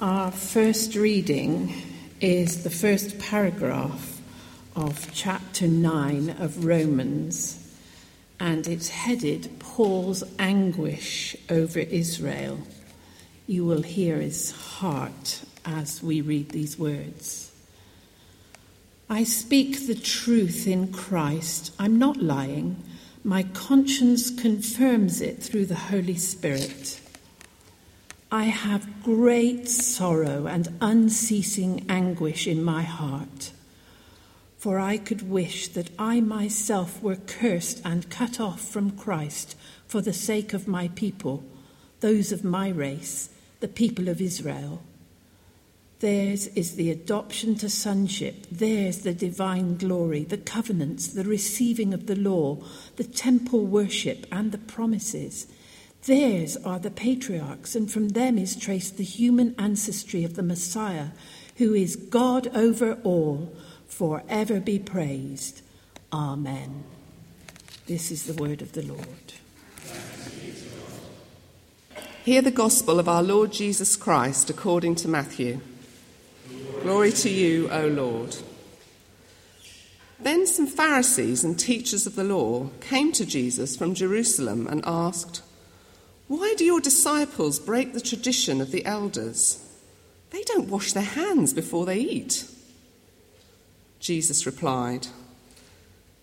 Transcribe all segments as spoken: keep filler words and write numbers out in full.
Our first reading is the first paragraph of chapter nine of Romans, and it's headed Paul's Anguish Over Israel. You will hear his heart as we read these words. I speak the truth in Christ. I'm not lying. My conscience confirms it through the Holy Spirit. I have great sorrow and unceasing anguish in my heart, for I could wish that I myself were cursed and cut off from Christ for the sake of my people, those of my race, the people of Israel. Theirs is the adoption to sonship, theirs the divine glory, the covenants, the receiving of the law, the temple worship and the promises. Theirs are the patriarchs, and from them is traced the human ancestry of the Messiah, who is God over all, forever be praised. Amen. This is the word of the Lord. Hear the gospel of our Lord Jesus Christ according to Matthew. Glory to you, O Lord. Then some Pharisees and teachers of the law came to Jesus from Jerusalem and asked, "Why do your disciples break the tradition of the elders? They don't wash their hands before they eat." Jesus replied,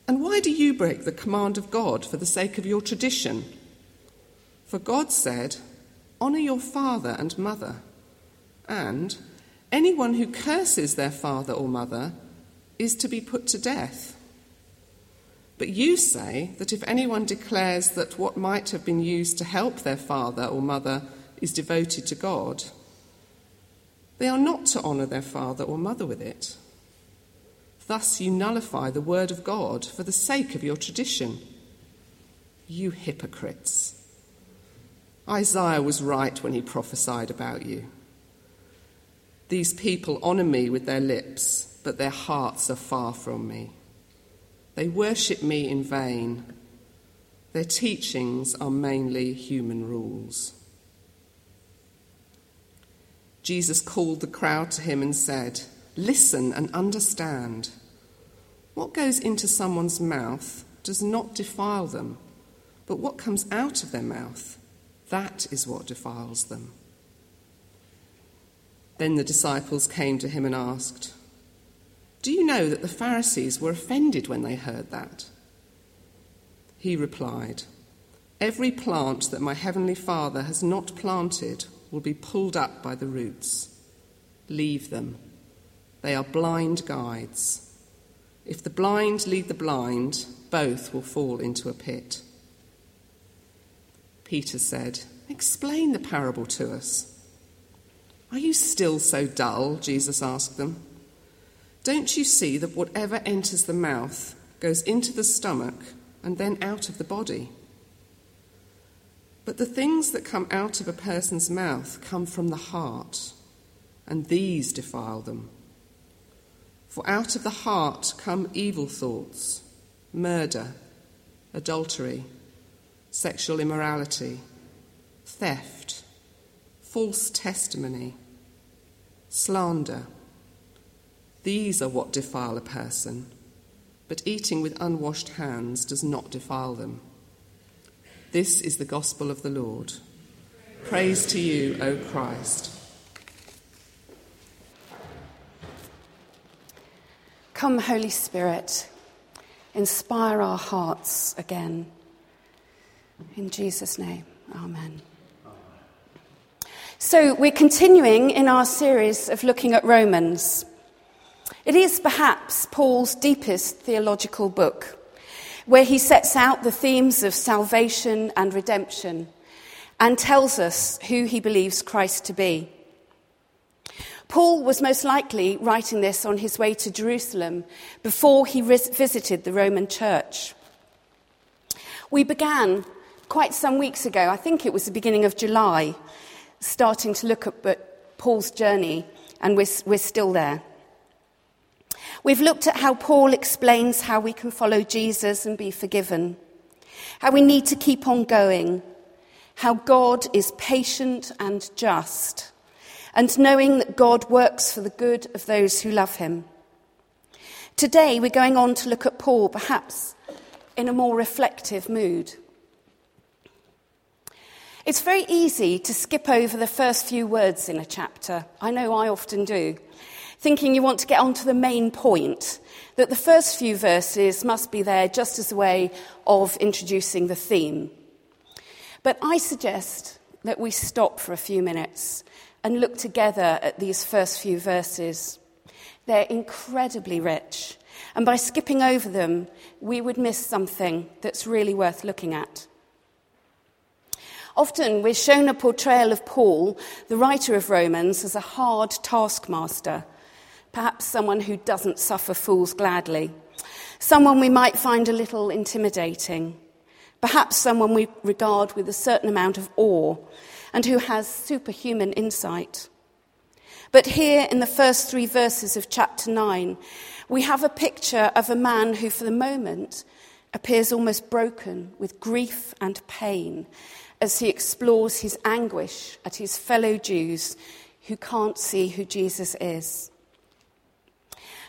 "And why do you break the command of God for the sake of your tradition? For God said, 'Honour your father and mother,' and 'anyone who curses their father or mother is to be put to death.' But you say that if anyone declares that what might have been used to help their father or mother is devoted to God, they are not to honour their father or mother with it. Thus you nullify the word of God for the sake of your tradition. You hypocrites. Isaiah was right when he prophesied about you. These people honour me with their lips, but their hearts are far from me. They worship me in vain. Their teachings are mainly human rules." Jesus called the crowd to him and said, "Listen and understand. What goes into someone's mouth does not defile them, but what comes out of their mouth, that is what defiles them." Then the disciples came to him and asked, "Do you know that the Pharisees were offended when they heard that?" He replied, "Every plant that my heavenly Father has not planted will be pulled up by the roots. Leave them. They are blind guides. If the blind lead the blind, both will fall into a pit." Peter said, "Explain the parable to us." "Are you still so dull?" Jesus asked them. "Don't you see that whatever enters the mouth goes into the stomach and then out of the body? But the things that come out of a person's mouth come from the heart, and these defile them. For out of the heart come evil thoughts, murder, adultery, sexual immorality, theft, false testimony, slander. These are what defile a person, but eating with unwashed hands does not defile them." This is the gospel of the Lord. Praise to you, O Christ. Come, Holy Spirit, inspire our hearts again. In Jesus' name, amen. So we're continuing in our series of looking at Romans. It is perhaps Paul's deepest theological book, where he sets out the themes of salvation and redemption and tells us who he believes Christ to be. Paul was most likely writing this on his way to Jerusalem before he visited the Roman church. We began quite some weeks ago, I think it was the beginning of July, starting to look at Paul's journey, and we're, we're still there. We've looked at how Paul explains how we can follow Jesus and be forgiven, how we need to keep on going, how God is patient and just, and knowing that God works for the good of those who love him. Today, we're going on to look at Paul, perhaps in a more reflective mood. It's very easy to skip over the first few words in a chapter. I know I often do, thinking you want to get on to the main point, that the first few verses must be there just as a way of introducing the theme. But I suggest that we stop for a few minutes and look together at these first few verses. They're incredibly rich, and by skipping over them, we would miss something that's really worth looking at. Often we're shown a portrayal of Paul, the writer of Romans, as a hard taskmaster, perhaps someone who doesn't suffer fools gladly, someone we might find a little intimidating, perhaps someone we regard with a certain amount of awe, and who has superhuman insight. But here in the first three verses of chapter nine, we have a picture of a man who, for the moment, appears almost broken with grief and pain as he explores his anguish at his fellow Jews who can't see who Jesus is.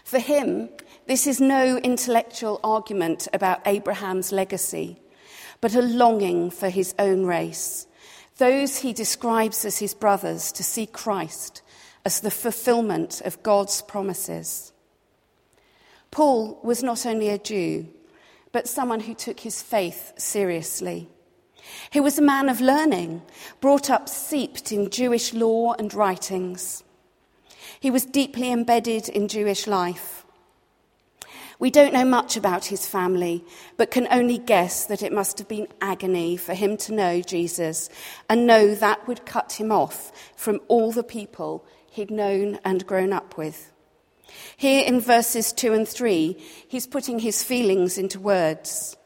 For him, this is no intellectual argument about Abraham's legacy, but a longing for his own race, those he describes as his brothers, to see Christ as the fulfillment of God's promises. Paul was not only a Jew, but someone who took his faith seriously. He was a man of learning, brought up steeped in Jewish law and writings. He was deeply embedded in Jewish life. We don't know much about his family, but can only guess that it must have been agony for him to know Jesus and know that would cut him off from all the people he'd known and grown up with. Here in verses two and three, he's putting his feelings into words.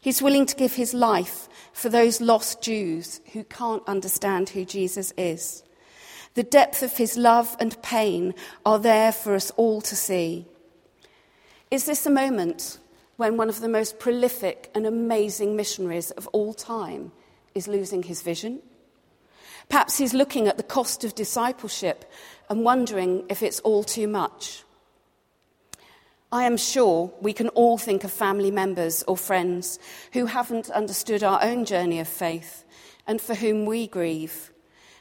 He's willing to give his life for those lost Jews who can't understand who Jesus is. The depth of his love and pain are there for us all to see. Is this a moment when one of the most prolific and amazing missionaries of all time is losing his vision? Perhaps he's looking at the cost of discipleship and wondering if it's all too much. I am sure we can all think of family members or friends who haven't understood our own journey of faith and for whom we grieve,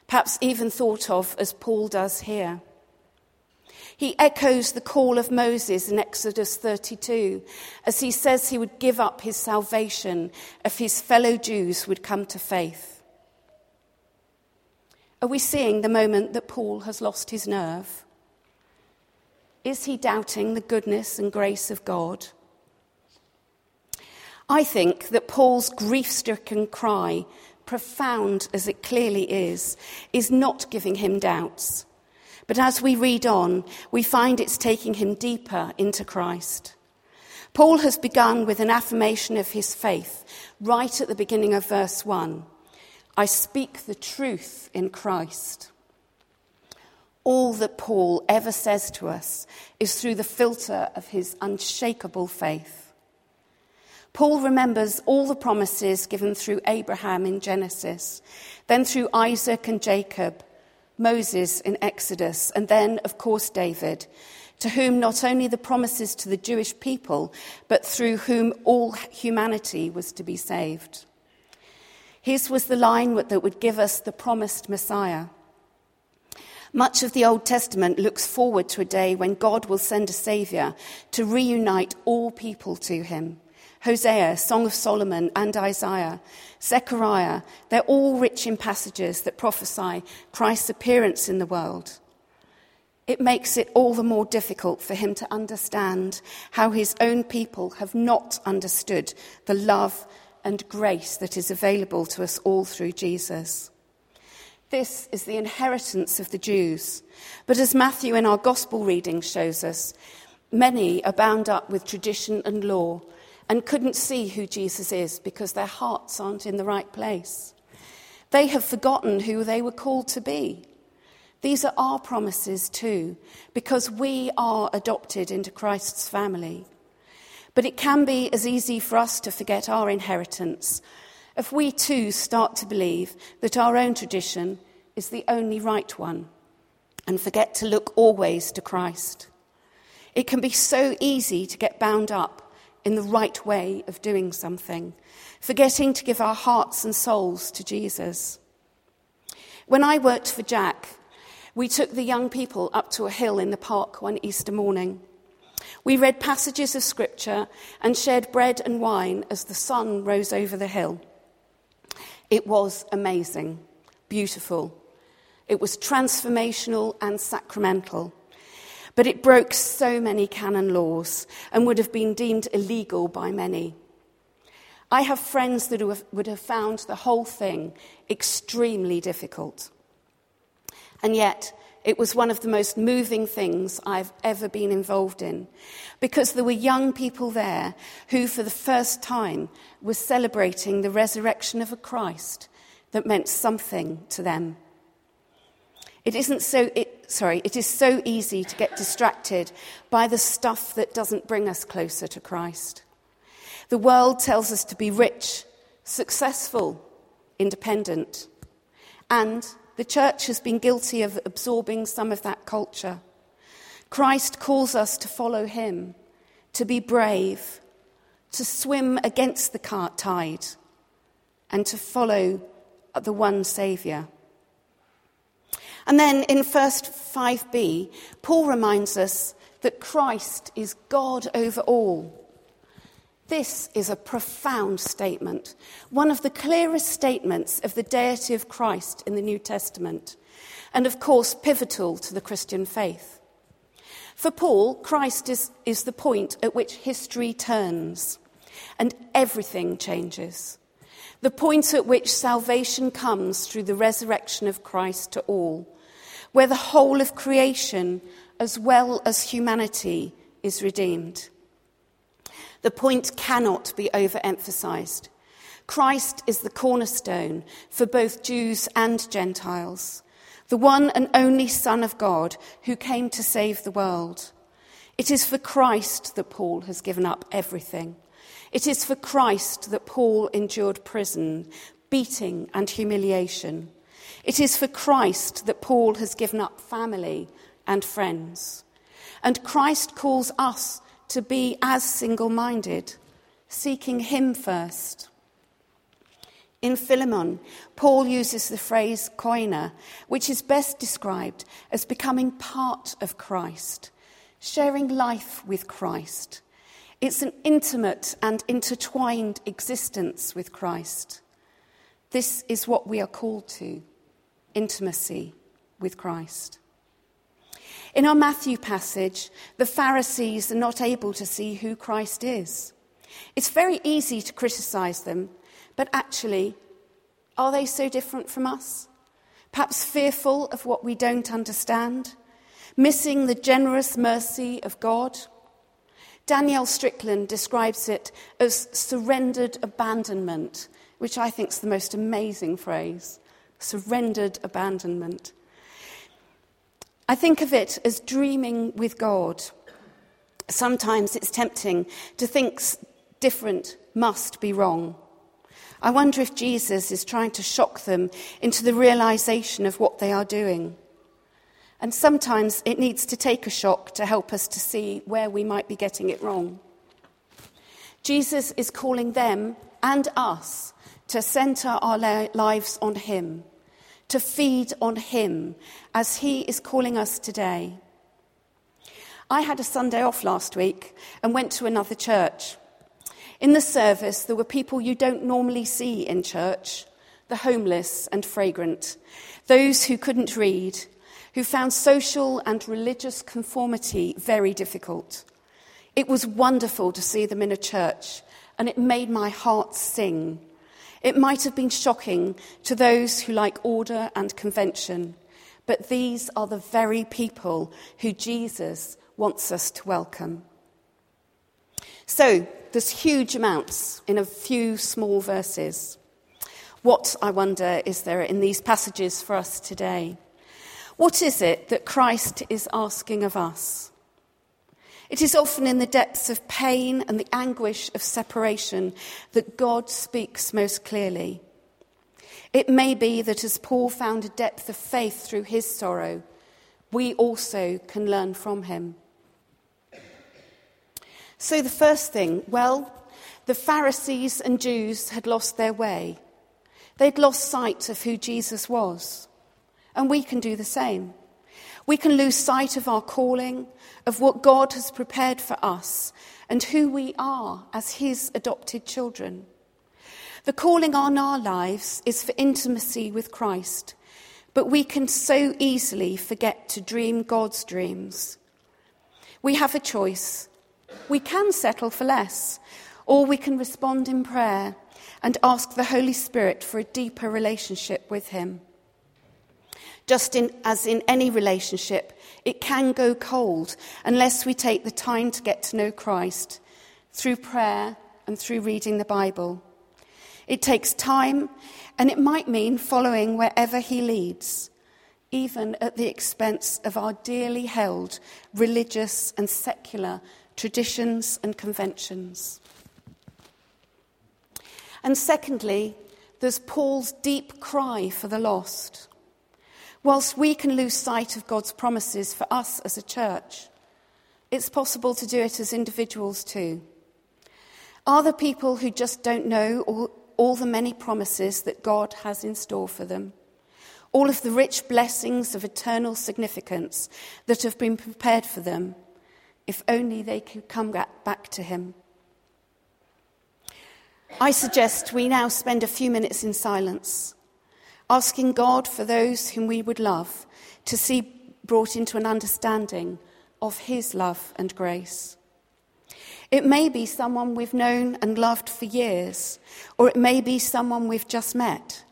perhaps even thought of as Paul does here. He echoes the call of Moses in Exodus thirty-two as he says he would give up his salvation if his fellow Jews would come to faith. Are we seeing the moment that Paul has lost his nerve? Is he doubting the goodness and grace of God? I think that Paul's grief-stricken cry, profound as it clearly is, is not giving him doubts. But as we read on, we find it's taking him deeper into Christ. Paul has begun with an affirmation of his faith right at the beginning of verse one. I speak the truth in Christ. All that Paul ever says to us is through the filter of his unshakable faith. Paul remembers all the promises given through Abraham in Genesis, then through Isaac and Jacob, Moses in Exodus, and then, of course, David, to whom not only the promises to the Jewish people, but through whom all humanity was to be saved. His was the line that would give us the promised Messiah. Much of the Old Testament looks forward to a day when God will send a Saviour to reunite all people to him. Hosea, Song of Solomon, and Isaiah, Zechariah, they're all rich in passages that prophesy Christ's appearance in the world. It makes it all the more difficult for him to understand how his own people have not understood the love and grace that is available to us all through Jesus. This is the inheritance of the Jews. But as Matthew in our gospel reading shows us, many are bound up with tradition and law and couldn't see who Jesus is because their hearts aren't in the right place. They have forgotten who they were called to be. These are our promises too, because we are adopted into Christ's family. But it can be as easy for us to forget our inheritance if we too start to believe that our own tradition is the only right one and forget to look always to Christ. It can be so easy to get bound up in the right way of doing something, forgetting to give our hearts and souls to Jesus. When I worked for Jack, we took the young people up to a hill in the park one Easter morning. We read passages of scripture and shared bread and wine as the sun rose over the hill. It was amazing, beautiful. It was transformational and sacramental. But it broke so many canon laws and would have been deemed illegal by many. I have friends that would have found the whole thing extremely difficult. And yet, it was one of the most moving things I've ever been involved in, because there were young people there who, for the first time, were celebrating the resurrection of a Christ that meant something to them. It isn't so. It, sorry, it is so easy to get distracted by the stuff that doesn't bring us closer to Christ. The world tells us to be rich, successful, independent, and the church has been guilty of absorbing some of that culture. Christ calls us to follow him, to be brave, to swim against the tide, and to follow the one Saviour. And then in first five b, Paul reminds us that Christ is God over all. This is a profound statement, one of the clearest statements of the deity of Christ in the New Testament, and of course pivotal to the Christian faith. For Paul, Christ is, is the point at which history turns and everything changes, the point at which salvation comes through the resurrection of Christ to all, where the whole of creation as well as humanity is redeemed. The point cannot be overemphasized. Christ is the cornerstone for both Jews and Gentiles, the one and only Son of God who came to save the world. It is for Christ that Paul has given up everything. It is for Christ that Paul endured prison, beating and humiliation. It is for Christ that Paul has given up family and friends. And Christ calls us to be as single-minded, seeking him first. In Philemon, Paul uses the phrase koina, which is best described as becoming part of Christ, sharing life with Christ. It's an intimate and intertwined existence with Christ. This is what we are called to, intimacy with Christ. In our Matthew passage, the Pharisees are not able to see who Christ is. It's very easy to criticise them, but actually, are they so different from us? Perhaps fearful of what we don't understand? Missing the generous mercy of God? Danielle Strickland describes it as surrendered abandonment, which I think is the most amazing phrase. Surrendered abandonment. I think of it as dreaming with God. Sometimes it's tempting to think different must be wrong. I wonder if Jesus is trying to shock them into the realization of what they are doing. And sometimes it needs to take a shock to help us to see where we might be getting it wrong. Jesus is calling them and us to center our lives on him, to feed on him, as he is calling us today. I had a Sunday off last week and went to another church. In the service, there were people you don't normally see in church, the homeless and fragrant, those who couldn't read, who found social and religious conformity very difficult. It was wonderful to see them in a church, and it made my heart sing. It might have been shocking to those who like order and convention, but these are the very people who Jesus wants us to welcome. So, there's huge amounts in a few small verses. What, I wonder, is there in these passages for us today? What is it that Christ is asking of us? It is often in the depths of pain and the anguish of separation that God speaks most clearly. It may be that as Paul found a depth of faith through his sorrow, we also can learn from him. So the first thing, well, the Pharisees and Jews had lost their way. They'd lost sight of who Jesus was. And we can do the same. We can lose sight of our calling, of what God has prepared for us, and who we are as his adopted children. The calling on our lives is for intimacy with Christ, but we can so easily forget to dream God's dreams. We have a choice. We can settle for less, or we can respond in prayer and ask the Holy Spirit for a deeper relationship with him. Just in, as in any relationship, it can go cold unless we take the time to get to know Christ through prayer and through reading the Bible. It takes time, and it might mean following wherever he leads, even at the expense of our dearly held religious and secular traditions and conventions. And secondly, there's Paul's deep cry for the lost. Whilst we can lose sight of God's promises for us as a church, it's possible to do it as individuals too. Are there people who just don't know all, all the many promises that God has in store for them? All of the rich blessings of eternal significance that have been prepared for them, if only they could come back to him. I suggest we now spend a few minutes in silence, asking God for those whom we would love to see brought into an understanding of his love and grace. It may be someone we've known and loved for years, or it may be someone we've just met,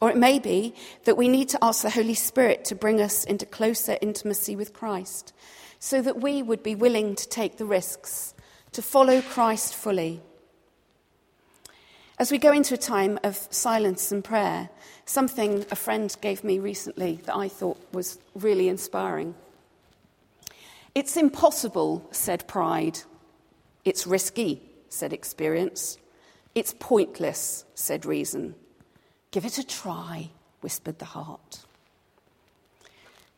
or it may be that we need to ask the Holy Spirit to bring us into closer intimacy with Christ, so that we would be willing to take the risks, to follow Christ fully. As we go into a time of silence and prayer, something a friend gave me recently that I thought was really inspiring. "It's impossible," said pride. "It's risky," said experience. "It's pointless," said reason. "Give it a try," whispered the heart.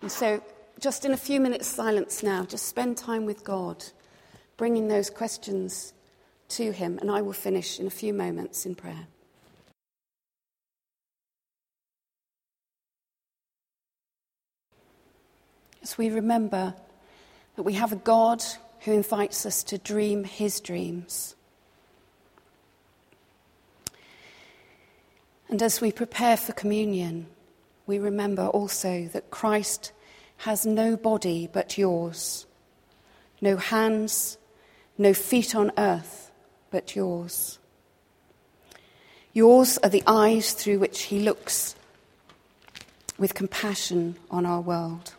And so, just in a few minutes' silence now, just spend time with God, bringing those questions to him, and I will finish in a few moments in prayer. As we remember that we have a God who invites us to dream his dreams. And as we prepare for communion, we remember also that Christ has no body but yours, no hands, no feet on earth, but yours. Yours are the eyes through which he looks with compassion on our world.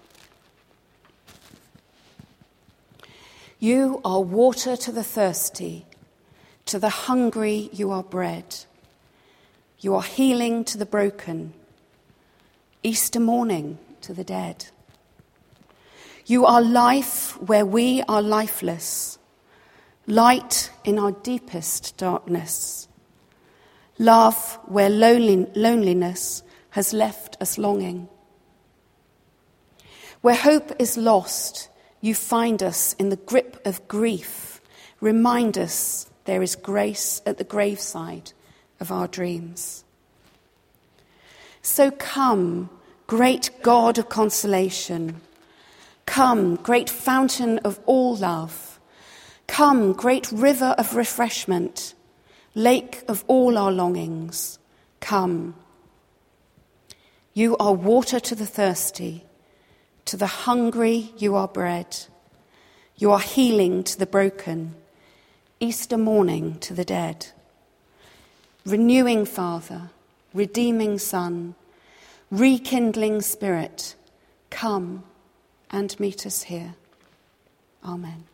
You are water to the thirsty, to the hungry you are bread. You are healing to the broken, Easter morning to the dead. You are life where we are lifeless, light in our deepest darkness, love where lonely, loneliness has left us longing. Where hope is lost, you find us in the grip of grief. Remind us there is grace at the graveside of our dreams. So come, great God of consolation. Come, great fountain of all love. Come, great river of refreshment, lake of all our longings, come. You are water to the thirsty, to the hungry you are bread. You are healing to the broken, Easter morning to the dead. Renewing Father, redeeming Son, rekindling Spirit, come and meet us here. Amen.